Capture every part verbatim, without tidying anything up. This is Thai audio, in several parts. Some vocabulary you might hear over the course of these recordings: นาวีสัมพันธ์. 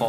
ขอ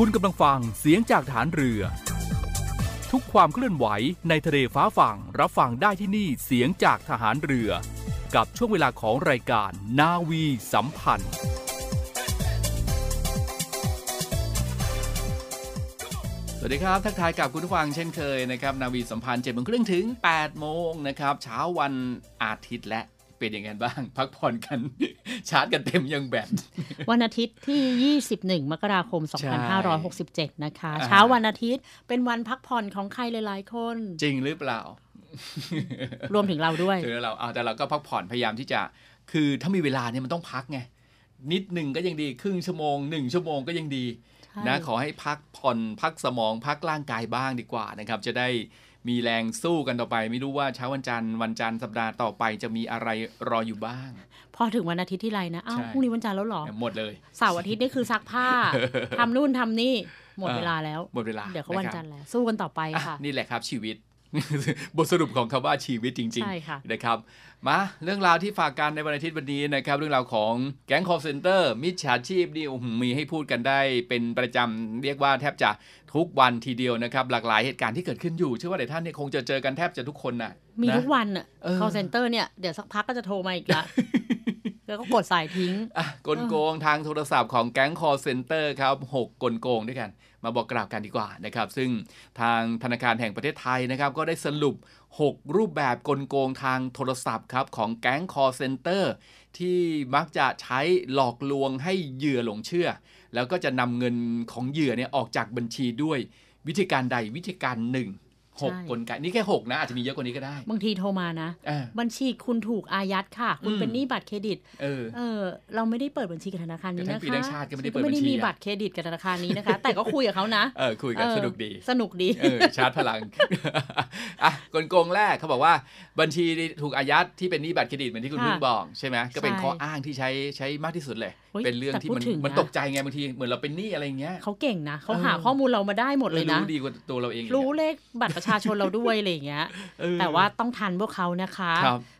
คุณกำลังฟังเสียงจากฐานเรือทุกความเคลื่อนไหวในทะเลฟ้าฝั่งรับฟังได้ที่นี่เสียงจากทหารเรือกับช่วงเวลาของรายการนาวีสัมพันธ์สวัสดีครับทักทายกับคุณผู้ฟังเช่นเคยนะครับนาวีสัมพันธ์เจ็ดโมงครึ่งถึงแปดโมงนะครับเช้าวันอาทิตย์และเป็นยังไงบ้างพักผ่อนกันชาร์จกันเต็มยังแบบวันอาทิตย์ที่ยี่สิบเอ็ดมกราคมสองพันห้าร้อยหกสิบเจ็ดนะคะเช้าวันอาทิตย์เป็นวันพักผ่อนของใครหลายๆคนจริงหรือเปล่ารวมถึงเราด้วยถึงเราเอาแต่เราก็พักผ่อนพยายามที่จะคือถ้ามีเวลาเนี่ยมันต้องพักไงนิดนึงก็ยังดีครึ่งชั่วโมงหนึ่งชั่วโมงก็ยังดีนะขอให้พักผ่อนพักสมองพักร่างกายบ้างดีกว่านะครับจะได้มีแรงสู้กันต่อไปไม่รู้ว่าเช้าวันจันทร์วันจันทร์สัปดาห์ต่อไปจะมีอะไรรออยู่บ้างพอถึงวันอาทิตย์ที่ไรนะอ้าวพรุ่งนี้วันจันทร์แล้วหรอหมดเลยเสาร์อาทิตย์นี่คือซักผ้า ทำนู่นทำนี่หมดเวลาแล้วหมดเวลาเดี๋ยวเขาวันจันทร์แล้วสู้กันต่อไปค่ะนี่แหละครับชีวิต บทสรุปของคำว่าชีวิตจริงๆนะครับมาเรื่องราวที่ฝากกันในวันอาทิตย์วันนี้นะครับเรื่องราวของแก๊งคอลเซ็นเตอร์มิจฉาชีพนี่มีให้พูดกันได้เป็นประจำเรียกว่าแทบจะทุกวันทีเดียวนะครับหลากหลายเหตุการณ์ที่เกิดขึ้นอยู่เชื่อว่าหลายท่านเนี่ยคงจะเจอกันแทบจะทุกคนน่ะมีทุกวันน่ะคอลเซ็นเตอร์เนี่ยเดี๋ยวสักพักก็จะโทรมาอีกละ แล้วก็กดสายทิ้งกลโกงทางโทรศัพท์ของแก๊งคอลเซ็นเตอร์ครับหกกลโกงด้วยกันมาบอกกล่าวกันดีกว่านะครับซึ่งทางธนาคารแห่งประเทศไทยนะครับก็ได้สรุปหกรูปแบบกลโกงทางโทรศัพท์ครับของแก๊งคอลเซ็นเตอร์ที่มักจะใช้หลอกลวงให้เหยื่อหลงเชื่อแล้วก็จะนำเงินของเหยื่อเนี่ยออกจากบัญชีด้วยวิธีการใดวิธีการหนึ่งหกกลไกนี่แค่หกนะอาจจะมีเยอะกว่านี้ก็ได้บางทีโทรมานะบัญชีคุณถูกอายัดค่ะคุณเป็นหนี้บัตรเครดิตเออเออเราไม่ได้เปิดบัญชีกับธนาคารนี้นะคะพี่นักชาติก็ไม่ได้เปิดบัญชีไม่ได้มีบัตรเครดิตกับธนาคารนี้นะคะแต่ก็คุยกับเขานะเออคุยกันสนุกดีสนุกดีเออชาร์จพลังอ่ะกลโกงแรกเขาบอกว่าบัญชีถูกอายัดที่เป็นหนี้บัตรเครดิตเหมือนที่คุณพึ่งบอกใช่ไหมก็เป็นข้ออ้างที่ใช้ใช้มากที่สุดเลยเป็นเรื่องที่มันมันตกใจไงบางทีเหมือนเราเป็นหนี้อะไรเงี้ยเขาเก่งนะเขาหาข้อมูลเรามาได้หมดเลยนะรู้ดีกว่าตัวเราเองรู้เลขบัตรประชาชนเราด้วยอะไรอย่างเงี้ยแต่ว่าต้องทันพวกเขานะคะ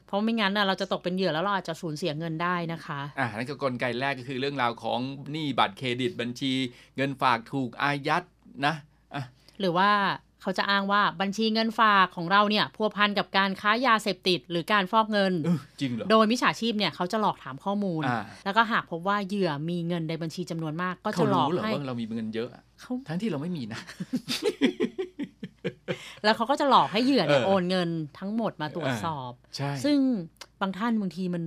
เพราะไม่งั้นนะเราจะตกเป็นเหยื่อแล้วเราอาจจะสูญเสียเงินได้นะคะอ่านั่นคือกลไกแรกก็คือเรื่องราวของหนี้บัตรเครดิตบัญชีเงินฝากถูกอายัดนะหรือว่าเขาจะอ้างว่าบัญชีเงินฝากของเราเนี่ยพัวพันกับการค้ายาเสพติดหรือการฟอกเงินจริงเหรอโดยมิจฉาชีพเนี่ยเขาจะหลอกถามข้อมูลแล้วก็หากพบว่าเหยื่อมีเงินในบัญชีจำนวนมากก็จะหลอกให้เรามีเงินเยอะทั้งที่เราไม่มีนะ แล้วเขาก็จะหลอกให้เหยื่อเนี่ยโอนเงินทั้งหมดมาตรวจสอบซึ่งบางท่านบางทีมัน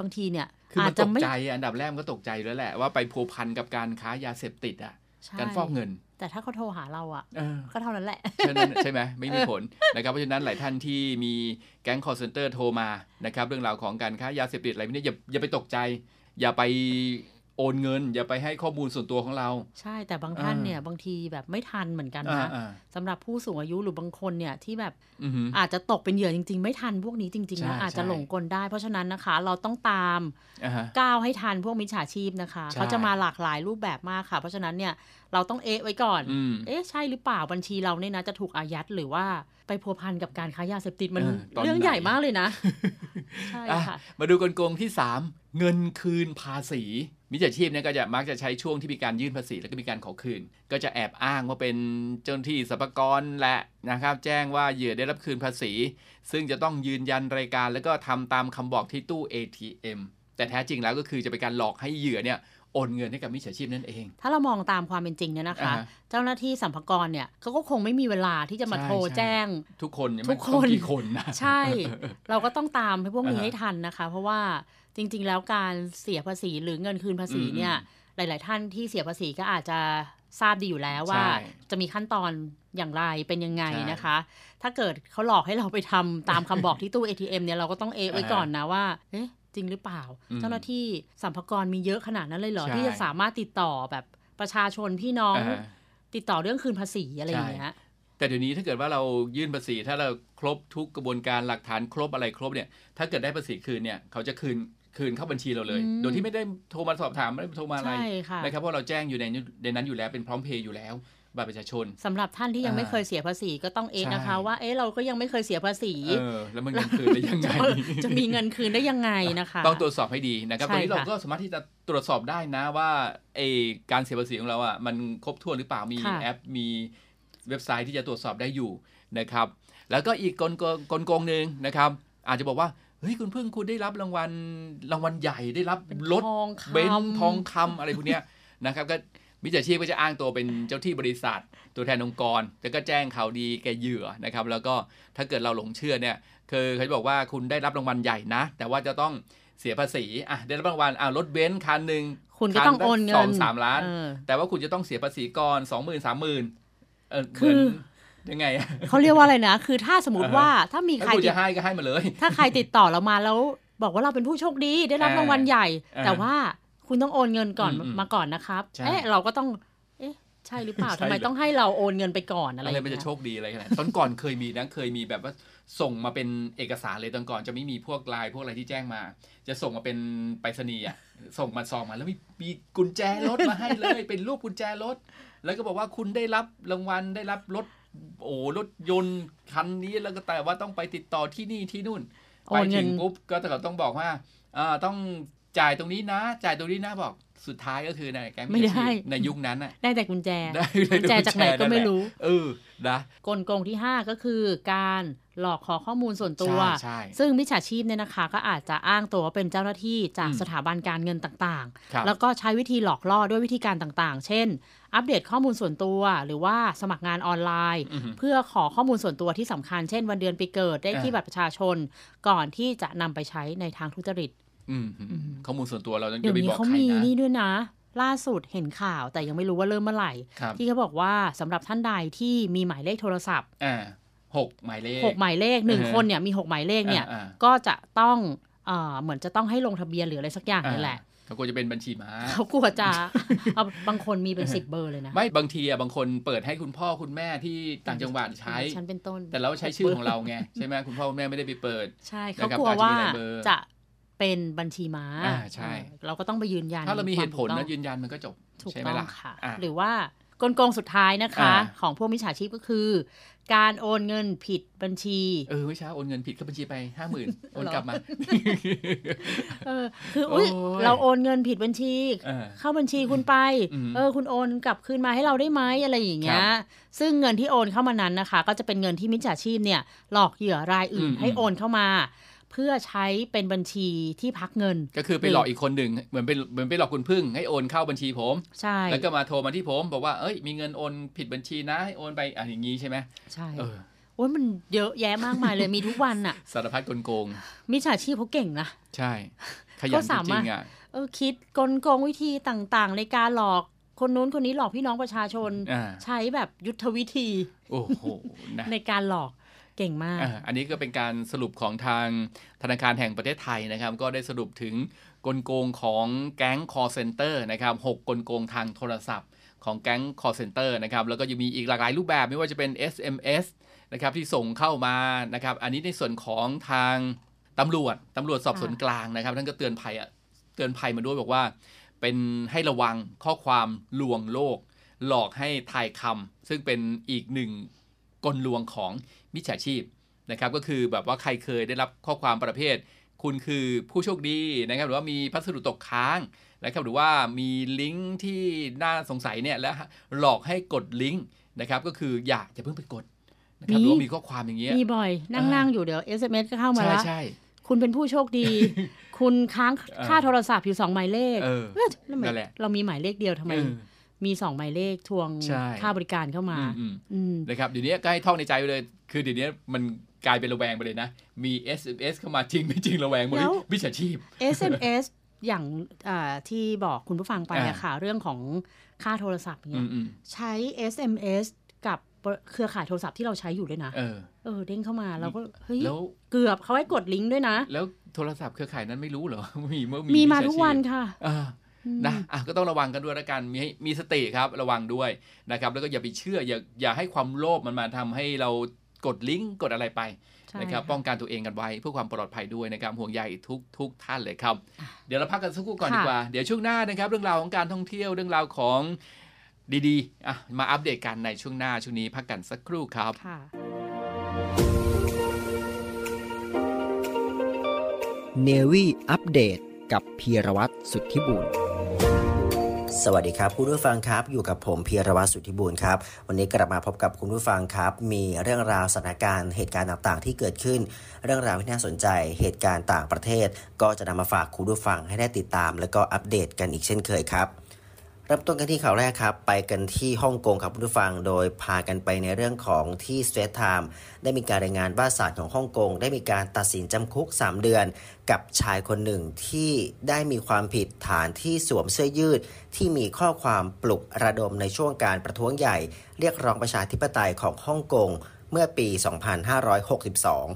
บางทีเนี่ยอาจจะไม่ตกใจอันดับแรกก็ตกใจแล้วแหละว่าไปพัวพันกับการค้ายาเสพติดอ่ะการฟอกเงินแต่ถ้าเขาโทรหาเราอ่ะก็เท่านั้นแหละใช่ไหมไม่มีผลนะครับเพราะฉะนั้นหลายท่านที่มีแก๊งคอลเซ็นเตอร์โทรมานะครับเรื่องราวของการค้ายาเสพติดอะไรพวกนี้อย่าอย่าไปตกใจอย่าไป โอนเงินอย่าไปให้ข้อมูลส่วนตัวของเราใช่แต่บางท่านเนี่ยบางทีแบบไม่ทันเหมือนกันนะสำหรับผู้สูงอายุหรือบางคนเนี่ยที่แบบ อ, อาจจะตกเป็นเหยื่อจริงๆไม่ทันพวกนี้จริงๆนะอาจจะหลงกลได้เพราะฉะนั้นนะคะเราต้องตามก้าวให้ทันพวกมิจฉาชีพนะคะเขาจะมาหลากหลายรูปแบบมากค่ะเพราะฉะนั้นเนี่ยเราต้องเอะไว้ก่อนเอ๊ะใช่หรือเปล่าบัญชีเราเนี่ยนะจะถูกอายัดหรือว่าไปพัวพันกับการค้ายาเสพติดมันเรื่องใหญ่มากเลยนะใช่ค่ะมาดูกลโกงที่สามเงินคืนภาษีมิจฉาชีพเนี่ยก็จะมักจะใช้ช่วงที่มีการยื่นภาษีแล้วก็มีการขอคืนก็จะแอบอ้างว่าเป็นเจ้าหน้าที่สรรพากรแหละนะครับแจ้งว่าเหยื่อได้รับคืนภาษีซึ่งจะต้องยืนยันรายการแล้วก็ทำตามคำบอกที่ตู้ เอ ที เอ็ม แต่แท้จริงแล้วก็คือจะเป็นการหลอกให้เหยื่อเนี่ยโอนเงินให้กับมิจฉาชีพนั่นเองถ้าเรามองตามความเป็นจริงเนี่ยนะคะ uh-huh. เจ้าหน้าที่สรรพากรเนี่ยเขาก็คงไม่มีเวลาที่จะมาโทรแจ้งทุกคนทุกคนกี่คนนะใช่ เราก็ต้องตามให้พวกนี้ uh-huh. ให้ทันนะคะเพราะว่าจริงๆแล้วการเสียภาษีหรือเงินคืนภาษีเนี่ยหลายๆท่านที่เสียภาษีก็อาจจะทราบดีอยู่แล้วว่าจะมีขั้นตอนอย่างไรเป็นยังไงนะคะถ้าเกิดเขาหลอกให้เราไปทำตามคำบอกที่ตู้ เอ ที เอ็ม เนี่ยเราก็ต้องเอไว้ก่อนนะว่าเอ๊ะจริงหรือเปล่าเจ้าหน้าที่สรรพากรมีเยอะขนาดนั้นเลยเหรอที่จะสามารถติดต่อแบบประชาชนพี่น้องติดต่อเรื่องคืนภาษีอะไรอย่างเงี้ยแต่เดี๋ยวนี้ถ้าเกิดว่าเรายื่นภาษีถ้าเราครบทุกกระบวนการหลักฐานครบอะไรครบเนี่ยถ้าเกิดได้ภาษีคืนเนี่ยเขาจะคืนคืนเข้าบัญชีเราเลยโดยที่ไม่ได้โทรมาสอบถามไม่ได้โทรมาอะไรนะครับเพราะเราแจ้งอยู่ในในนั้นอยู่แล้วเป็นพร้อมเพย์อยู่แล้วบัตรประชาชนสำหรับท่านที่ยังไม่เคยเสียภาษีก็ต้องเอ๊ะนะคะว่าเอ๊ะเราก็ยังไม่เคยเสียภาษีเออแล้วมันเงินคืนได้ยังไง จะมีเงินคืนได้ยังไงนะคะต้องตรวจสอบให้ดีนะครับตอนนี้เราก็สามารถที่จะตรวจสอบได้นะว่าไอ้การเสียภาษีของเราอ่ะมันครบถ้วนหรือเปล่ามีแอปมีเว็บไซต์ที่จะตรวจสอบได้อยู่นะครับแล้วก็อีกกลโกงนึงนะครับอาจจะบอกว่าเฮ้ยคุณเพิ่งคุณได้รับรางวัลรางวัลใหญ่ได้รับรถเบนซ์ทองคำอะไรพวกเนี้ยนะครับก็มิจฉาชีพก็จะอ้างตัวเป็นเจ้าที่บริษัทตัวแทนองค์กรแล้วก็แจ้งข่าวดีแก่เหยื่อนะครับแล้วก็ถ้าเกิดเราหลงเชื่อเนี่ยคือเขาบอกว่าคุณได้รับรางวัลใหญ่นะแต่ว่าจะต้องเสียภาษีอ่ะได้รับรางวัลอ่ะรถเบนซ์คันนึงคุณก็ต้องโอนเงิน สองถึงสาม ล้านแต่ว่าคุณจะต้องเสียภาษีก่อน สองหมื่น สามหมื่น เอ่อคือยังไงเขาเรียกว่าอะไรนะคือถ้าสมมุติว่าถ้ามีใครจะให้ก็ให้มาเลยถ้าใครติดต่อเรามาแล้วบอกว่าเราเป็นผู้โชคดีได้รับรางวัลใหญ่แต่ว่าคุณต้องโอนเงินก่อนมาก่อนนะครับเอ๊ะเราก็ต้องเอ๊ะใช่หรือเปล่าทำไมต้องให้เราโอนเงินไปก่อนอะไรอะไรมันจะโชคดีอะไรขนาดตอนก่อนเคยมีนะเคยมีแบบว่าส่งมาเป็นเอกสารเลยตอนก่อนจะไม่มีพวกไลน์พวกอะไรที่แจ้งมาจะส่งมาเป็นไปรษณีย์อ่ะส่งมาซองมาแล้วมีมีกุญแจรถมาให้เลยเป็นรูปกุญแจรถแล้วก็บอกว่าคุณได้รับรางวัลได้รับรถโอ้รถยนต์คันนี้แล้วก็แต่ว่าต้องไปติดต่อที่นี่ที่นู่นไปถึงปุ๊บก็ต้องบอกว่าอ่าต้องจ่ายตรงนี้นะจ่ายตรงนี้นะบอกสุดท้ายก็คือในแก๊งมิจฉาชีพในยุคนั้นน่ะได้แต่กุญแจกุญแจจากไหนก็ไม่รู้เออนะกลโกงที่ห้าก็คือการหลอกขอข้อมูลส่วนตัวซึ่งมิจฉาชีพเนี่ยนะคะก็อาจจะอ้างตัวว่าเป็นเจ้าหน้าที่จากสถาบันการเงินต่างๆแล้วก็ใช้วิธีหลอกล่อด้วยวิธีการต่างๆเช่นอัปเดตข้อมูลส่วนตัวหรือว่าสมัครงานออนไลน์เพื่อขอข้อมูลส่วนตัวที่สำคัญเช่นวันเดือนปีเกิดเลขที่บัตรประชาชนก่อนที่จะนำไปใช้ในทางทุจริตข้อมูลส่วนตัวเราต้องไปบอกใครนะเดี๋ยวนี้เขามีนี่ด้วยนะล่าสุดเห็นข่าวแต่ยังไม่รู้ว่าเริ่มเมื่อไหร่ที่เขาบอกว่าสำหรับท่านใดที่มีหมายเลขโทรศัพท์หกหมายเลขหกหมายเลขหนึ่งคนเนี่ยมีหกหมายเลขเนี่ยก็จะต้องเหมือนจะต้องให้ลงทะเบียนหรืออะไรสักอย่างนี่แหละเขากลัวจะเป็นบัญชีม้าเขากลัวจะเอาบางคนมีเป็นสิบเบอร์เลยนะไม่บางทีอ่ะบางคนเปิดให้คุณพ่อคุณแม่ที่ต่างจังหวัดใช้ฉันเป็นต้นแต่เราใช้ชื่อของเราไงใช่ไหมคุณพ่อคุณแม่ไม่ได้ไปเปิดใช่เขากลัวว่าจะเป็นบัญชีม้าใช่เราก็ต้องไปยืนยันถ้าเรามีเหตุผลนะยืนยันมันก็จบถูกต้องค่ะหรือว่ากลโกงสุดท้ายนะคะของพวกมิจฉาชีพก็คือการโอนเงินผิดบัญชีเออไม่ใช่โอนเงินผิดเข้าบัญชีไป ห้าหมื่น โอนกลับมาเออคืออุ๊ยเราโอนเงินผิดบัญชีเข้าบัญชีคุณไปเออคุณโอนกลับคืนมาให้เราได้ไหมอะไรอย่างเงี้ยซึ่งเงินที่โอนเข้ามานั้นนะคะก็จะเป็นเงินที่มิจฉาชีพเนี่ยหลอกเหยื่อรายอื่นให้โอนเข้ามาเพื่อใช้เป็นบัญชีที่พักเงินก็คือไปหลอกอีกคนหนึ่งเหมือนเป็นเหมือนไปหลอกคุณพึ่งให้โอนเข้าบัญชีผมใช่แล้วก็มาโทรมาที่ผมบอกว่าเอ้ยมีเงินโอนผิดบัญชีนะให้โอนไปอ่ะอย่างงี้ใช่ไหมใช่เออโอ้ยมันเยอะแยะมากมายเลยมีทุกวันอ่ะสารพัดกลโกงมิจฉาชีพเขาเก่งนะใช่ขยันจริงอ่ะเออคิดกลโกงวิธีต่างๆในการหลอกคนนู้นคนนี้หลอกพี่น้องประชาชนใช้แบบยุทธวิธีโอ้โหในการหลอก เก่งมาก อ, อันนี้ก็เป็นการสรุปของทางธนาคารแห่งประเทศไทยนะครับก็ได้สรุปถึงกลโกงของแก๊ง call center นะครับหกกลโกงทางโทรศัพท์ของแก๊ง call center นะครับแล้วก็ยังมีอีกหลากหลายรูปแบบไม่ว่าจะเป็น เอส เอ็ม เอส นะครับที่ส่งเข้ามานะครับอันนี้ในส่วนของทางตำรวจตำรวจสอบสวนกลางนะครับท่านก็เตือนภัยเตือนภัยมาด้วยบอกว่าเป็นให้ระวังข้อความลวงโลกหลอกให้ทายคำซึ่งเป็นอีกหนึ่งกลลวงของมิจฉาชีพนะครับก็คือแบบว่าใครเคยได้รับข้อความประเภทคุณคือผู้โชคดีนะครับหรือว่ามีพัสดุตกค้างนะครับหรือว่ามีลิงก์ที่น่าสงสัยเนี่ยแล้วหลอกให้กดลิงก์นะครับก็คืออย่าอย่าเพิ่งไปกดนะครับหรือว่ามีข้อความอย่างเงี้ยมีบ่อยนั่งๆอยู่เดี๋ยว เอส เอ็ม เอส ก็เข้ามาแล้วใช่ใช่คุณเป็นผู้โชคดี คุณค้างค่าโทรศัพท์อยู่สองหมายเลขเออนั่นแหละเรามีหมายเลขเดียวทำไมมีสองหมายเลขทวงค่าบริการเข้ามานะครับเดี๋ยวนี้ก็ให้ท่องในใจไปเลยคือเดี๋ยวนี้มันกลายเป็นระแวงไปเลยนะมี เอส เอ็ม เอส เข้ามาจริงไม่จริงระแวงหมดวิชาชีพ เอส เอ็ม เอส อย่างที่บอกคุณผู้ฟังไปนะคะเรื่องของค่าโทรศัพท์เนี่ยใช้ เอส เอ็ม เอส กับเครือข่ายโทรศัพท์ที่เราใช้อยู่ด้วยนะเออเออเด้งเข้ามาเราก็เฮ้ยเกือบเขาให้กดลิงก์ด้วยนะแล้วโทรศัพท์เครือข่ายนั้นไม่รู้เหรอมีมีมาทุกวันค่ะนะอ่ะก็ต้องระวังกันด้วยละกันมีมีสติครับระวังด้วยนะครับแล้วก็อย่าไปเชื่ออย่าอย่าให้ความโลภมันมาทำให้เรากดลิงก์กดอะไรไปนะครับป้องกันตัวเองกันไว้เพื่อความปลอดภัยด้วยนะครับห่วงใยทุกทุกท่านเลยครับเดี๋ยวเราพักกันสักครู่ก่อนดีกว่าเดี๋ยวช่วงหน้านะครับเรื่องราวของการท่องเที่ยวเรื่องราวของดีๆอ่ะมาอัปเดตกันในช่วงหน้าช่วงนี้พักกันสักครู่ครับเนวี่อัปเดตกับพีรวัตรสุทธิบุญสวัสดีครับคุณผู้ฟังครับอยู่กับผมพีรวัตรสุทธิบุญครับวันนี้กลับมาพบกับคุณผู้ฟังครับมีเรื่องราวสถานการณ์เหตุการณ์ต่างๆที่เกิดขึ้นเรื่องราวที่น่าสนใจเหตุการณ์ต่างประเทศก็จะนำมาฝากคุณผู้ฟังให้ได้ติดตามและก็อัปเดตกันอีกเช่นเคยครับเริ่มต้นกันที่ข่าวแรกครับไปกันที่ฮ่องกงครับคุณผู้ฟังโดยพากันไปในเรื่องของที่ Straits Times ได้มีการรายงานว่าศาลของฮ่องกงได้มีการตัดสินจำคุกสามเดือนกับชายคนหนึ่งที่ได้มีความผิดฐานที่สวมเสื้อยืดที่มีข้อความปลุกระดมในช่วงการประท้วงใหญ่เรียกร้องประชาธิปไตยของฮ่องกงเมื่อปีสองพันห้าร้อยหกสิบสอง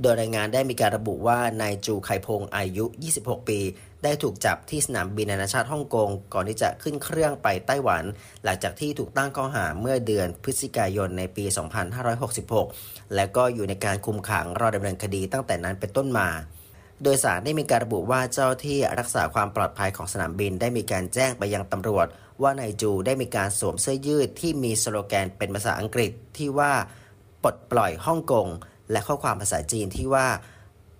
โดยรายงานได้มีการระบุว่านายจูไคพงอายุยี่สิบหกปีได้ถูกจับที่สนามบินนานาชาติฮ่องกงก่อนที่จะขึ้นเครื่องไปไต้หวันหลังจากที่ถูกตั้งข้อหาเมื่อเดือนพฤศจิกายนในปีสองพันห้าร้อยหกสิบหกและก็อยู่ในการคุมขังรอดำเนินคดีตั้งแต่นั้นเป็นต้นมาโดยศาลได้มีการระบุว่าเจ้าที่รักษาความปลอดภัยของสนามบินได้มีการแจ้งไปยังตำรวจว่านายจูได้มีการสวมเสื้อยืดที่มีสโลแกนเป็นภาษาอังกฤษที่ว่าปลดปล่อยฮ่องกงและข้อความภาษาจีนที่ว่า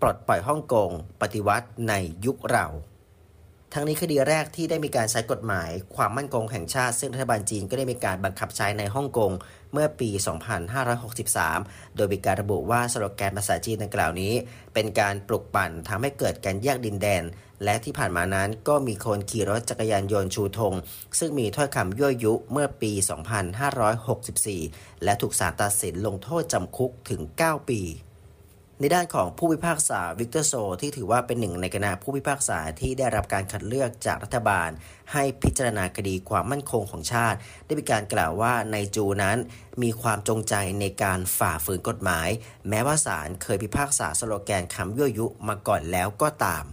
ปลดปล่อยฮ่องกงปฏิวัติในยุคเราทั้งนี้คดีแรกที่ได้มีการใช้กฎหมายความมั่นคงแห่งชาติซึ่งรัฐบาลจีนก็ได้มีการบังคับใช้ในฮ่องกงเมื่อปีสองพันห้าร้อยหกสิบสามโดยมีการระบุว่าสโลแกนภาษาจีนดังกล่าวนี้เป็นการปลุกปั่นทำให้เกิดการแยกดินแดนและที่ผ่านมานั้นก็มีคนขี่รถจักรยานยนต์ชูธงซึ่งมีถ้อยคำยั่วยุเมื่อปีสองพันห้าร้อยหกสิบสี่และถูกศาลตัดสินลงโทษจำคุกถึงเก้าปีในด้านของผู้พิพากษาวิกเตอร์โซที่ถือว่าเป็นหนึ่งในคณะผู้พิพากษาที่ได้รับการคัดเลือกจากรัฐบาลให้พิจารณาคดีความมั่นคงของชาติได้มีการกล่าวว่านายจูนั้นมีความจงใจในการฝ่าฝืนกฎหมายแม้ว่าศาลเคยพิพากษาสโลแกนคำยั่วยุมาก่อนแล้วก็ตาม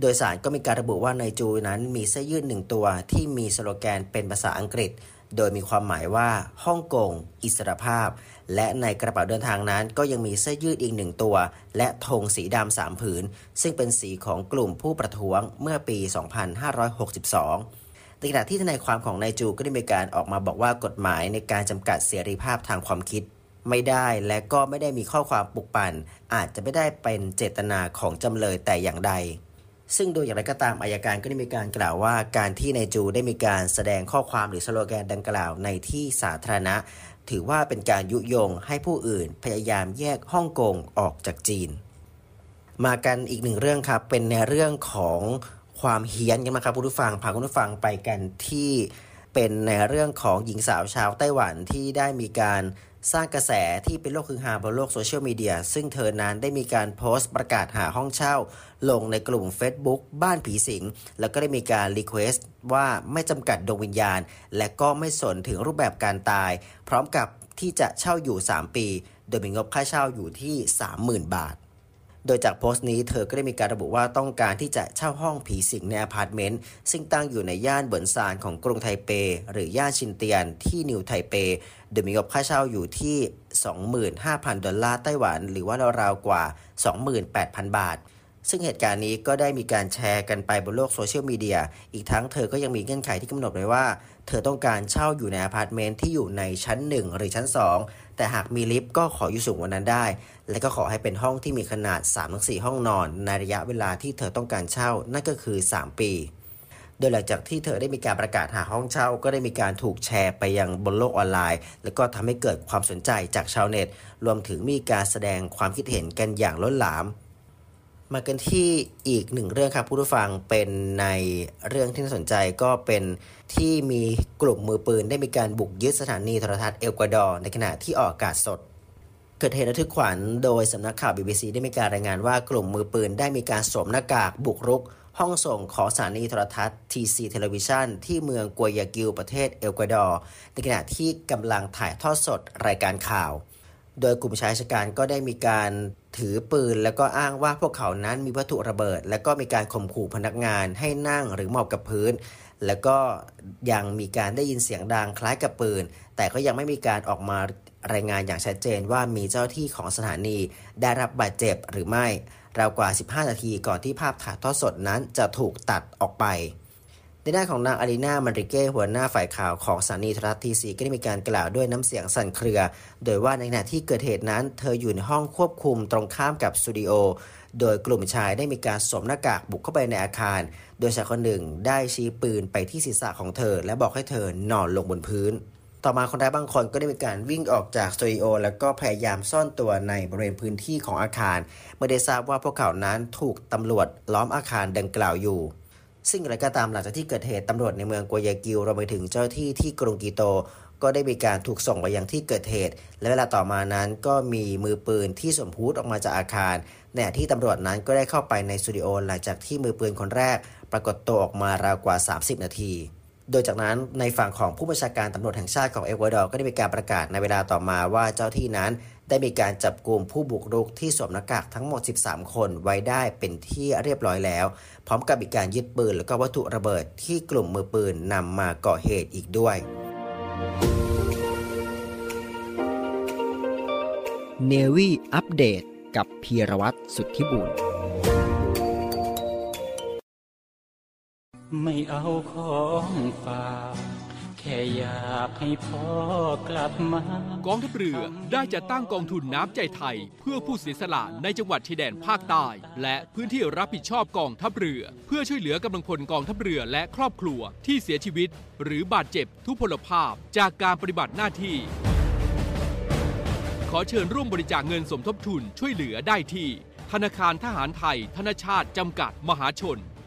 โดยศาลก็มีการระบุว่านายจูนั้นมีเสื้อยืดหนึ่งตัวที่มีสโลแกนเป็นภาษาอังกฤษโดยมีความหมายว่าฮ่องกงอิสรภาพและในกระเป๋าเดินทางนั้นก็ยังมีเสื้อยืดอีกหนึ่งตัวและธงสีดำสามผืนซึ่งเป็นสีของกลุ่มผู้ประท้วงเมื่อปีสองพันห้าร้อยหกสิบสองในขณะที่ทนายความของนายจูก็ได้มีการออกมาบอกว่ากฎหมายในการจำกัดเสรีภาพทางความคิดไม่ได้และก็ไม่ได้มีข้อความปลุกปั่นอาจจะไม่ได้เป็นเจตนาของจำเลยแต่อย่างใดซึ่งโดยอย่างไรก็ตามอัยการก็ได้มีการกล่าวว่าการที่นายจูได้มีการแสดงข้อความหรือสโลแกนดังกล่าวในที่สาธารณะถือว่าเป็นการยุยงให้ผู้อื่นพยายามแยกฮ่องกงออกจากจีนมากันอีกหนึ่งเรื่องครับเป็นในเรื่องของความเฮี้ยนกันมาครับคุณผู้ฟังพาคุณผู้ฟังไปกันที่เป็นในเรื่องของหญิงสาวชาวไต้หวันที่ได้มีการสร้างกระแสที่เป็นโลกฮือฮาบนโลกโซเชียลมีเดียซึ่งเธอนั้นได้มีการโพสต์ประกาศหาห้องเช่าลงในกลุ่ม Facebook บ้านผีสิงแล้วก็ได้มีการรีเควสต์ว่าไม่จำกัดดวงวิญญาณและก็ไม่สนถึงรูปแบบการตายพร้อมกับที่จะเช่าอยู่สามปี โดยมีงบค่าเช่าอยู่ที่ สามหมื่น บาทโดยจากโพสต์นี้เธอก็ได้มีการระบุว่าต้องการที่จะเช่าห้องผีสิงในอพาร์ตเมนต์ซึ่งตั้งอยู่ในย่านเบิร์นซานของกรุงไทเปหรือย่านชินเตียนที่นิวไทเปโดยมีงบค่าเช่าอยู่ที่ สองหมื่นห้าพัน ดอลลาร์ไต้หวันหรือว่าราวๆกว่า สองหมื่นแปดพัน บาทซึ่งเหตุการณ์นี้ก็ได้มีการแชร์กันไปบนโลกโซเชียลมีเดียอีกทั้งเธอก็ยังมีเงื่อนไขที่กำหนดไว้ว่าเธอต้องการเช่าอยู่ในอพาร์ตเมนต์ที่อยู่ในชั้นหนึ่งหรือชั้นสองแต่หากมีลิฟต์ก็ขออยู่สูงกว่านั้นได้และก็ขอให้เป็นห้องที่มีขนาด สามถึงสี่ ห้องนอนในระยะเวลาที่เธอต้องการเช่านั่นก็คือสามปีโดยหลังจากที่เธอได้มีการประกาศหาห้องเช่าก็ได้มีการถูกแชร์ไปยังบนโลกออนไลน์และก็ทำให้เกิดความสนใจจากชาวเน็ตรวมถึงมีการแสดงความคิดเห็นกันอย่างล้นหลามมากันที่อีกหนึ่งเรื่องครับผู้ฟังเป็นในเรื่องที่น่าสนใจก็เป็นที่มีกลุ่มมือปืนได้มีการบุกยึดสถานีโทรทัศน์เอกวาดอร์ในขณะที่ออกอากาศสดเกิดเหตุระทึกขวัญโดยสำนักข่าว บี บี ซี ได้มีการรายงานว่ากลุ่มมือปืนได้มีการสวมหน้ากากบุกรุกห้องส่งของสถานีโทรทัศน์ ที ซี Television ที่เมืองกัวยากิลประเทศเอกวาดอร์ในขณะที่กำลังถ่ายทอดสดรายการข่าวโดยกลุ่มชายชะกันก็ได้มีการถือปืนแล้วก็อ้างว่าพวกเขานั้นมีวัตถุระเบิดและก็มีการข่มขู่พนักงานให้นั่งหรือหมอบกับพื้นแล้วก็ยังมีการได้ยินเสียงดังคล้ายกับปืนแต่ก็ยังไม่มีการออกมารายงานอย่างชัดเจนว่ามีเจ้าที่ของสถานีได้รับบาดเจ็บหรือไม่ราวกว่าสิบห้านาทีก่อนที่ภาพถ่ายทอดสดนั้นจะถูกตัดออกไปในด้านของนางอารีนา มันริเก้ หัวหน้าฝ่ายข่าวของสถานีโทรทัศน์ ที ซี ก็ได้มีการกล่าวด้วยน้ำเสียงสั่นเครือโดยว่าในขณะที่เกิดเหตุนั้นเธออยู่ในห้องควบคุมตรงข้ามกับสตูดิโอโดยกลุ่มชายได้มีการสวมหน้ากากบุกเข้าไปในอาคารโดยชายคนหนึ่งได้ชี้ปืนไปที่ศีรษะของเธอและบอกให้เธอนอนลงบนพื้นต่อมาคนร้ายบางคนก็ได้มีการวิ่งออกจากสตูดิโอแล้วก็พยายามซ่อนตัวในบริเวณพื้นที่ของอาคารเมื่อได้ทราบว่าพวกเขานั้นถูกตำรวจล้อมอาคารดังกล่าวอยู่ซึ่งอะไรก็ตามหลังจากที่เกิดเหตุตำรวจในเมืองกัวยากิลรวมไปถึงเจ้าที่ที่กรุงกิโตก็ได้มีการถูกส่งไปยังที่เกิดเหตุและเวลาต่อมานั้นก็มีมือปืนที่สวมฮู้ดออกมาจากอาคารในที่ตำรวจนั้นก็ได้เข้าไปในสตูดิโอหลังจากที่มือปืนคนแรกปรากฏตัวออกมาราวกว่าสามสิบนาทีโดยจากนั้นในฝั่งของผู้บัญชาการตำรวจแห่งชาติของเอกวาดอร์ก็ได้มีการประกาศในเวลาต่อมาว่าเจ้าที่นั้นได้มีการจับกุมผู้บุกรุกที่สวมหน้ากากทั้งหมดสิบสามคนไว้ได้เป็นที่เรียบร้อยแล้วพร้อมกับมีการยึดปืนและก็วัตถุระเบิดที่กลุ่มมือปืนนำมาก่อเหตุอีกด้วยเนวี่อัปเดตกับพีรวัตรสุทธิบุญไม่เอาของฝากแค่อยากให้พ่อกลับมากองทัพเรือได้จัดตั้งกองทุนน้ำใจไทยเพื่อผู้เสียสละในจังหวัดชายแดนภาคใต้และพื้นที่รับผิดชอบกองทัพเรือเพื่อช่วยเหลือกำลังพลกองทัพเรือและครอบครัวที่เสียชีวิตหรือบาดเจ็บทุพพลภาพจากการปฏิบัติหน้าที่ขอเชิญร่วมบริจาคเงินสมทบทุนช่วยเหลือได้ที่ธนาคารทหารไทยธนชาติจำกัดมหาชน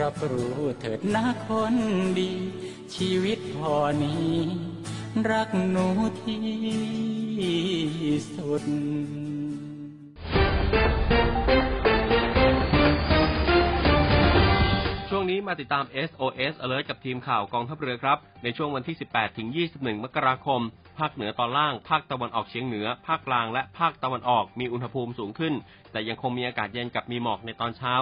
รับรู้เถิดนะคนดีชีวิตพอนี้รักหนูที่สุดช่วงนี้มาติดตาม เอส โอ เอส Alert กับทีมข่าวกองทัพเรือครับในช่วงวันที่ สิบแปดถึงยี่สิบเอ็ด มกราคมภาคเหนือตอนล่างภาคตะวันออกเฉียงเหนือภาคกลางและภาคตะวันออกมีอุณหภูมิสูงขึ้นแต่ยังคงมีอากาศเย็นกับมีหมอกในตอนเช้า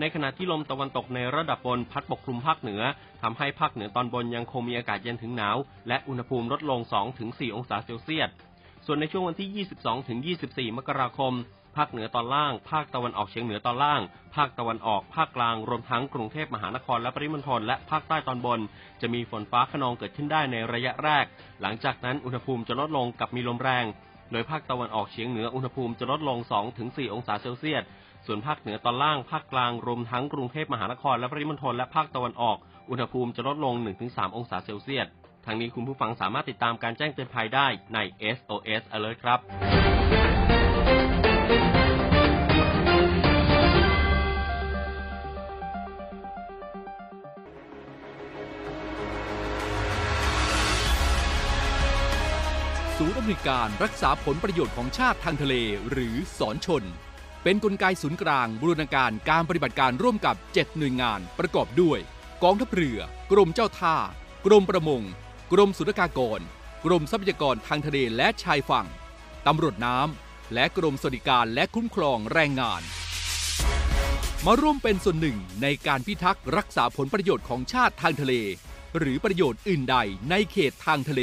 ในขณะที่ลมตะวันตกในระดับบนพัดปกคลุมภาคเหนือทำให้ภาคเหนือตอนบนยังคงมีอากาศเย็นถึงหนาวและอุณหภูมิลดลง สองถึงสี่ องศาเซลเซียสส่วนในช่วงวันที่ ยี่สิบสองถึงยี่สิบสี่ มกราคมภาคเหนือตอนล่างภาคตะวันออกเฉียงเหนือตอนล่างภาคตะวันออกภาคกลางรวมทั้งกรุงเทพมหานครและปริมณฑลและภาคใต้ตอนบนจะมีฝนฟ้าคะนองเกิดขึ้นได้ในระยะแรกหลังจากนั้นอุณหภูมิจะลดลงกับมีลมแรงโดยภาคตะวันออกเฉียงเหนืออุณหภูมิจะลดลง สองถึงสี่ องศาเซลเซียสส่วนภาคเหนือตอนล่างภาคกลางรวมทั้งกรุงเทพมหานครและปริมณฑลและภาคตะวันออกอุณหภูมิจะลดลง หนึ่งถึงสาม องศาเซลเซียสทางนี้คุณผู้ฟังสามารถติดตามการแจ้งเตือนภัยได้ใน เอส โอ เอส Alert ครับ ศูนย์อำนวยการรักษาผลประโยชน์ของชาติทางทะเลหรือศรชนเป็นกลไกศูนย์กลางบูรณาการการปฏิบัติการร่วมกับเจ็ดหน่วยงานประกอบด้วยกองทัพเรือกรมเจ้าท่ากรมประมงกรมศุลกากรกรมทรัพยากรทางทะเลและชายฝั่งตำรวจน้ำและกรมสวัสดิการและคุ้มครองแรงงานมาร่วมเป็นส่วนหนึ่งในการพิทักษ์รักษาผลประโยชน์ของชาติทางทะเลหรือประโยชน์อื่นใดในเขตทางทะเล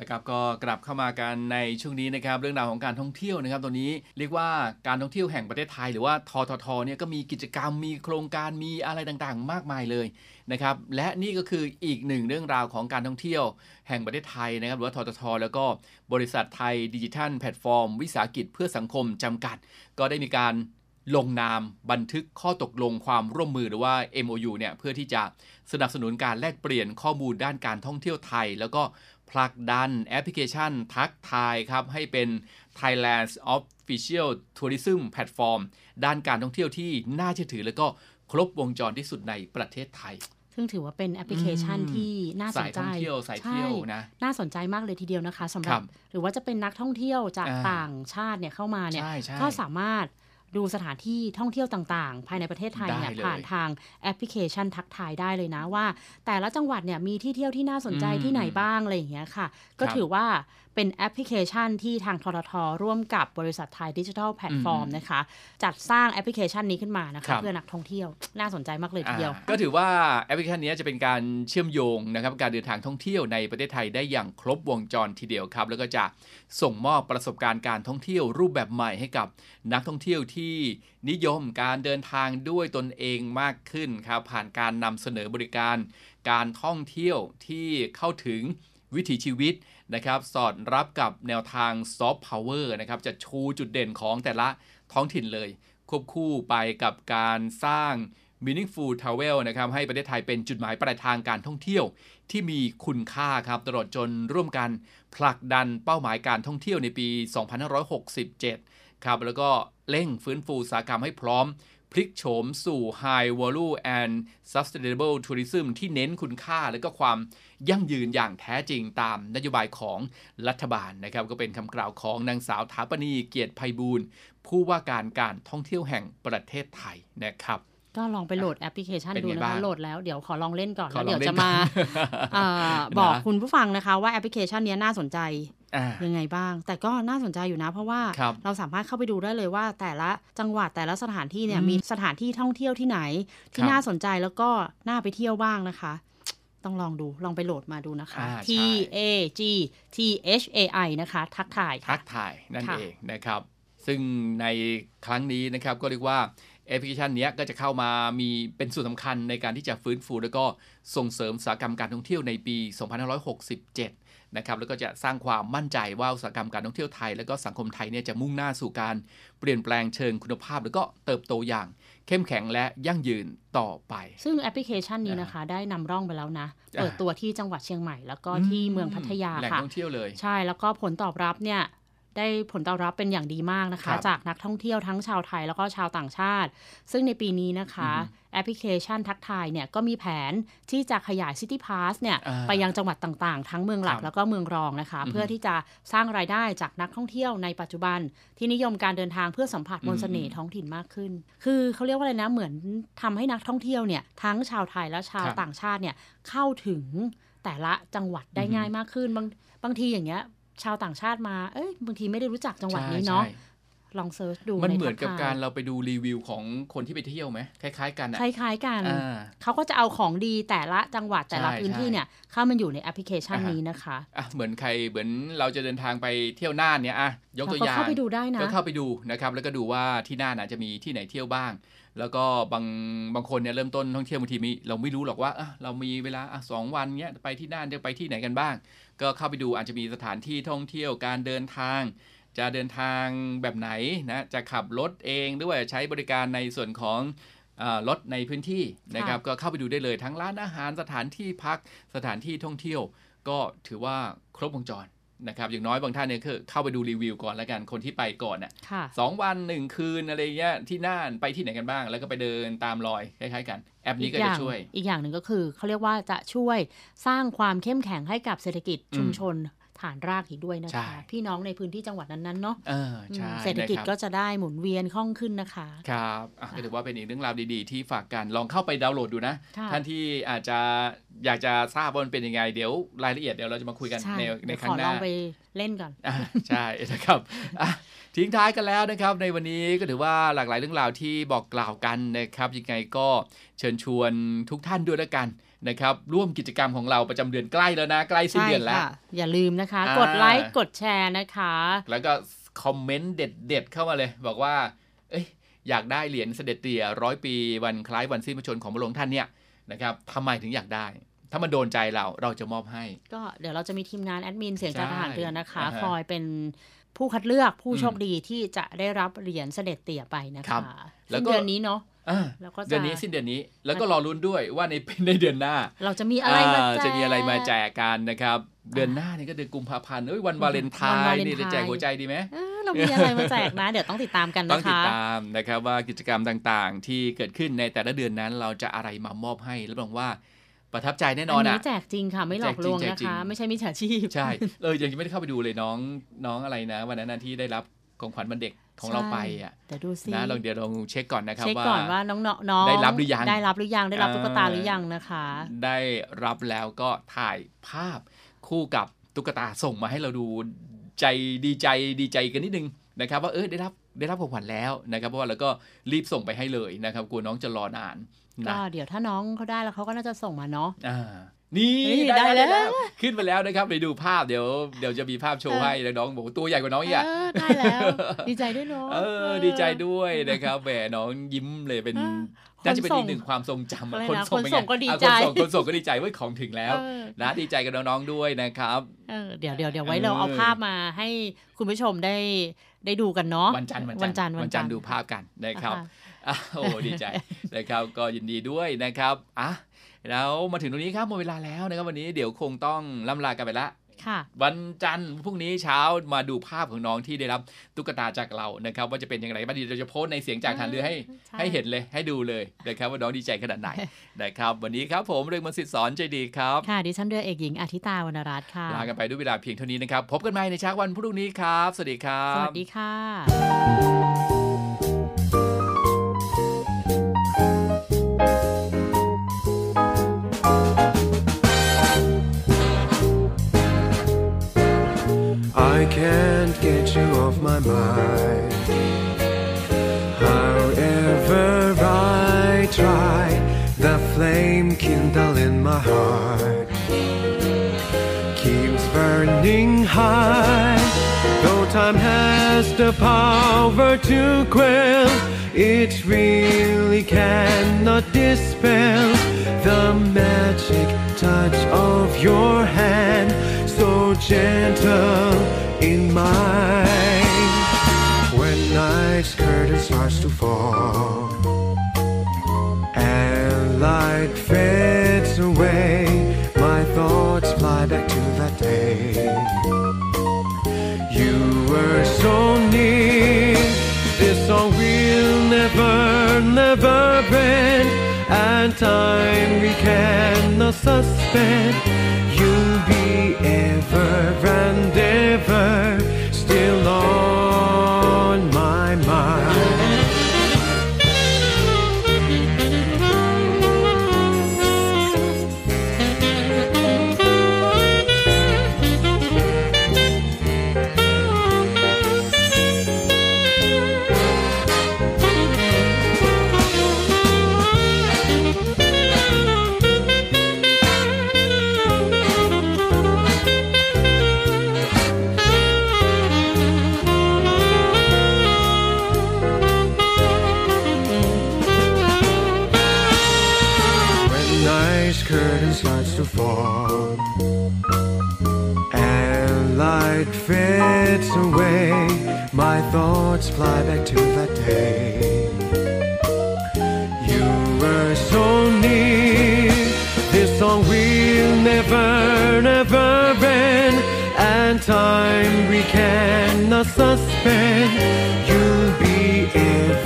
นะครับก็กลับเข้ามากันในช่วงนี้นะครับเรื่องราวของการท่องเที่ยวนะครับตอนนี้เรียกว่าการท่องเที่ยวแห่งประเทศไทยหรือว่าทททเนี่ยก็มีกิจกรรมมีโครงการมีอะไรต่างๆมากมายเลยนะครับและนี่ก็คืออีกหนึ่งเรื่องราวของการท่องเที่ยวแห่งประเทศไทยนะครับหรือว่าทททแล้วก็บริษัทไทยดิจิทัลแพลตฟอร์มวิสาหกิจเพื่อสังคมจำกัดก็ได้มีการลงนามบันทึกข้อตกลงความร่วมมือหรือว่า เอ็ม โอ ยู เนี่ยเพื่อที่จะสนับสนุนการแลกเปลี่ยนข้อมูลด้านการท่องเที่ยวไทยแล้วก็ผลักดันแอปพลิเคชันทักทายครับให้เป็น Thailand's Official Tourism Platform ด้านการท่องเที่ยวที่น่าเชื่อถือและก็ครบวงจรที่สุดในประเทศไทยซึ่งถือว่าเป็นแอปพลิเคชันที่น่าสนใจสายท่องเที่ยวสายเที่ยวนะน่าสนใจมากเลยทีเดียวนะคะสำหรับหรือว่าจะเป็นนักท่องเที่ยวจากต่างชาติเนี่ยเข้ามาเนี่ยก็สามารถดูสถานที่ท่องเที่ยวต่างๆภายในประเทศไทยเนี่ยผ่านทางแอปพลิเคชันทักทายได้เลยนะว่าแต่ละจังหวัดเนี่ยมีที่เที่ยวที่น่าสนใจที่ไหนบ้างอะไรอย่างเงี้ยค่ะก็ถือว่าเป็นแอปพลิเคชันที่ทางททท.ร่วมกับบริษัทไทยดิจิทัลแพลตฟอร์มนะคะจัดสร้างแอปพลิเคชันนี้ขึ้นมานะคะเพื่อนักท่องเที่ยวน่าสนใจมากเลยทีเดียวก็ถือว่าแอปพลิเคชันนี้จะเป็นการเชื่อมโยงนะครับการเดินทางท่องเที่ยวในประเทศไทยได้อย่างครบวงจรทีเดียวครับแล้วก็จะส่งมอบประสบการณ์การท่องเที่ยวรูปแบบใหม่ให้กับนักท่องเที่ยวที่นิยมการเดินทางด้วยตนเองมากขึ้นครับผ่านการนำเสนอบริการการท่องเที่ยวที่เข้าถึงวิถีชีวิตนะครับสอดรับกับแนวทางซอฟต์พาวเวอร์นะครับจะชูจุดเด่นของแต่ละท้องถิ่นเลยควบคู่ไปกับการสร้าง Meaningful Travel นะครับให้ประเทศไทยเป็นจุดหมายปลายทางการท่องเที่ยวที่มีคุณค่าครับตลอดจนร่วมกันผลักดันเป้าหมายการท่องเที่ยวในปีสองพันห้าร้อยหกสิบเจ็ดครับแล้วก็เร่งฟื้นฟูอุตสาหกรรมให้พร้อมพลิกโฉมสู่ High Value and Sustainable Tourism ที่เน้นคุณค่าและก็ความยั่งยืนอย่างแท้จริงตามนโยบายของรัฐบาลนะครับก็เป็นคำกล่าวของนางสาวถาปณีเกียรติไพบูลย์ผู้ว่าการการท่องเที่ยวแห่งประเทศไทยนะครับก็ลองไปโหลดแอปพลิเคชันดูนะคะโหลดแล้วเดี๋ยวขอลองเล่นก่อนแล้วเดี๋ยวจะมา บอกคุณผู้ฟังนะคะว่าแอปพลิเคชันนี้น่าสนใจยังไงบ้างแต่ก็น่าสนใจอยู่นะเพราะว่าเราสามารถเข้าไปดูได้เลยว่าแต่ละจังหวัดแต่ละสถานที่เนี่ยมีสถานที่ท่องเที่ยวที่ไหนที่น่าสนใจแล้วก็น่าไปเที่ยวบ้างนะคะต้องลองดูลองไปโหลดมาดูนะคะ T A G T H A I นะคะทักทายทักทายนั่นเองนะครับซึ่งในครั้งนี้นะครับก็เรียกว่าแอปพลิเคชันนี้ก็จะเข้ามามีเป็นส่วนสำคัญในการที่จะฟื้นฟูแล้วก็ส่งเสริมอุตสาหกรรมการท่องเที่ยวในปีสองพันห้าร้อยหกสิบเจ็ดนะครับแล้วก็จะสร้างความมั่นใจว่าอุตสาหกรรมการท่องเที่ยวไทยและก็สังคมไทยเนี่ยจะมุ่งหน้าสู่การเปลี่ยนแปลงเชิงคุณภาพแล้วก็เติบโตอย่างเข้มแข็งและยั่งยืนต่อไปซึ่งแอปพลิเคชันนี้นะคะได้นำร่องไปแล้วนะเปิดตัวที่จังหวัดเชียงใหม่แล้วก็ที่เมืองพัทยาค่ะแหล่งท่องเที่ยวเลยใช่แล้วก็ผลตอบรับเนี่ยได้ผลตอบรับเป็นอย่างดีมากนะคะจากนักท่องเที่ยวทั้งชาวไทยแล้วก็ชาวต่างชาติซึ่งในปีนี้นะคะแอปพลิเคชันทักทายเนี่ยก็มีแผนที่จะขยาย City Pass เนี่ยไปยังจังหวัดต่างๆทั้งเมืองหลักแล้วก็เมืองรองนะคะเพื่อที่จะสร้างรายได้จากนักท่องเที่ยวในปัจจุบันที่นิยมการเดินทางเพื่อสัมผัสมนต์เสน่ห์ท้องถิ่นมากขึ้นคือเขาเรียกว่าอะไรนะเหมือนทำให้นักท่องเที่ยวเนี่ยทั้งชาวไทยและชาวต่างชาติเนี่ยเข้าถึงแต่ละจังหวัดได้ง่ายมากขึ้นบางบางทีอย่างเงี้ยชาวต่างชาติมาเอ้ยบางทีไม่ได้รู้จักจังหวัดนี้เนาะลองเซิร์ชดูมันเหมือนกับการเราไปดูรีวิวของคนที่ไปเที่ยวไหมคล้ายๆกันคล้ายๆกันเขาก็จะเอาของดีแต่ละจังหวัดแต่ละพื้นที่เนี่ยเข้ามันอยู่ในแอปพลิเคชันนี้นะคะอ่ะเหมือนใครเหมือนเราจะเดินทางไปเที่ยวน่านเนี่ยอ่ะยกตัวอย่างก็เข้าไปดูได้นะก็เข้าไปดูนะครับแล้วก็ดูว่าที่น่านจะมีที่ไหนเที่ยวบ้างแล้วก็บางบางคนเนี่ยเริ่มต้นท่องเที่ยวบางทีมีเราไม่รู้หรอกว่าเรามีเวลาสองวันเนี้ยไปที่น่านจะไปที่ไหนกันบ้างก็เข้าไปดูอาจจะมีสถานที่ท่องเที่ยวการเดินทาง จะเดินทางแบบไหนนะจะขับรถเองหรือว่าใช้บริการในส่วนของรถในพื้นที่นะครับก็เข้าไปดูได้เลยทั้งร้านอาหารสถานที่พักสถานที่ท่องเที่ยวก็ถือว่าครบวงจรนะครับอย่างน้อยบางท่านเนี่ยคือเข้าไปดูรีวิวก่อนแล้วกันคนที่ไปก่อนอ่ะสองวันหนึ่งคืนอะไรเงี้ยที่น่านไปที่ไหนกันบ้างแล้วก็ไปเดินตามรอยคล้ายๆกันแอปนี้ก็จะช่วยอีกอย่างหนึ่งก็คือเขาเรียกว่าจะช่วยสร้างความเข้มแข็งให้กับเศรษฐกิจชุมชนฐานรากอีกด้วยนะคะพี่น้องในพื้นที่จังหวัดนั้นๆเนาะเศรษฐกิจก็จะได้หมุนเวียนคล่องขึ้นนะคะครับก็ถือว่าเป็นอีกเรื่องราวดีๆที่ฝากกันลองเข้าไปดาวน์โหลดดูนะท่านที่อาจจะอยากจะทราบว่ามันเป็นยังไงเดี๋ยวรายละเอียดเดี๋ยวเราจะมาคุยกันในในครั้งหน้าขอลองไปเล่นก่อนใช่นะครับทิ้งท้ายกันแล้วนะครับในวันนี้ก็ถือว่าหลากหลายเรื่องราวที่บอกกล่าวกันนะครับยังไงก็เชิญชวนทุกท่านด้วยละกันนะครับร่วมกิจกรรมของเราประจำเดือนใกล้แล้วนะใกล้สิ้นเดือนแล้วอย่าลืมนะคะกดไลค์กดแชร์นะคะแล้วก็คอมเมนต์เด็ดๆเข้ามาเลยบอกว่าเอ้ยอยากได้เหรียญเสด็จเตี่ยร้อยปีวันคล้ายวันสิ้นพระชนม์ของพระองค์ท่านเนี่ยนะครับทำไมถึงอยากได้ถ้ามันโดนใจเราเราจะมอบให้ก็เดี๋ยวเราจะมีทีมงานแอดมินเสียงจากทหารเรือนะคะคอยเป็นผู้คัดเลือกผู้โชคดีที่จะได้รับเหรียญเสด็จเตี่ยไปนะคะสิ้นเดือนนี้เนาะเดือนนี้สิ้นเดือนนี้แล้วก็รอลุ้นด้วยว่าในในเดือนหน้าเราจะมีอะไรมาแจกจะมีอะไรมาแจกกันนะครับเดือนหน้านี่ก็เดือนกุมภาพันธ์เอ้ยวันวาเลนไทน์นี่จะแจกหัวใจดีไหมเรามีอะไรมาแจกนะเดี๋ยวต้องติดตามกันนะคะต้องติดตามนะครับว่ากิจกรรมต่างๆที่เกิดขึ้นในแต่ละเดือนนั้นเราจะอะไรมามอบให้รับรองว่าประทับใจแน่นอนอ่ะแจกจริงค่ะไม่หลอกลวงนะคะไม่ใช่มิจฉาชีพใช่เออยังไม่ได้เข้าไปดูเลยน้องน้องอะไรนะวันนั้นที่ได้รับของขวัญวันเด็กของเราไปอ่ะนะเราเดี๋ยวลองเช็คก่อนนะครับว่าเช็คก่อนว่าน้องๆได้รับหรือยังได้รับหรือยังได้รับตุ๊กตาหรือยังนะคะได้รับแล้วก็ถ่ายภาพคู่กับตุ๊กตาส่งมาให้เราดูใจดีใจดีใจกันนิดนึงนะครับว่าเออได้รับได้รับของขวัญแล้วนะครับเพราะว่าเราก็รีบส่งไปให้เลยนะครับกลัวน้องจะรอนานก็เดี๋ยวถ้าน้องเขาได้แล้วเขาก็น่าจะส่งมาเนาะนี่ได้แล้วขึ้นมาแล้วนะครับไปดูภาพเดี๋ยวเดี๋ยวจะมีภาพโชว์ให้น้องบอกตัวใหญ่กว่าน้องอีกอ่ะได้แล้วดีใจด้วยน้องเออดีใจด้วยนะครับแหมน้องยิ้มเลยเป็นน่าจะเป็นอีกหนึ่งความทรงจำคนส่งคนส่งก็ดีใจคนส่งก็ดีใจเว้ยของถึงแล้วนะดีใจกับน้องๆด้วยนะครับเดี๋ยวเดี๋ยวเดี๋ยวไว้เราเอาภาพมาให้คุณผู้ชมได้ได้ดูกันเนาะวันจันทร์วันจันทร์วันจันทร์ดูภาพกันนะครับโอ้ดีใจนะครับก็ยินดีด้วยนะครับอ่ะแล้วมาถึงตรงนี้ครับหมดเวลาแล้วนะครับวันนี้เดี๋ยวคงต้องล่ำลากันไปละวันจันทร์พรุ่งนี้เช้ามาดูภาพของน้องที่ได้รับตุ๊กตาจากเรานะครับว่าจะเป็นอย่างไรบ้างเราจะโพสในเสียงจากฐานเรือให้ให้เห็นเลยให้ดูเลยนะครับว่าน้องดีใจขนาดไหนนะครับวันนี้ครับผมเรืองมนต์สิทธิ์สอนใจดีครับค่ะดิฉันเรือเอกหญิงอาทิตาวรรณรัตน์ค่ะลากันไปด้วยเวลาเพียงเท่านี้นะครับพบกันใหม่ในเช้าวันพรุ่งนี้ครับสวัสดีครับสวัสดีค่ะI can't get you off my mind. However I try, the flame kindled in my heart keeps burning high. Though time has the power to quell, it really cannot dispel the magic touch of your hand, so gentle.In mine, when night's curtain starts to fall and light fades away, my thoughts fly back to that day. You were so near. This song will never, never end, and time we cannot suspend. You'll be ever and ever still on my mind. Fall and light fades. fades away, my thoughts fly back to that day. You were so near. This song will never, never end, and time we cannot suspend. You'll be everywhere.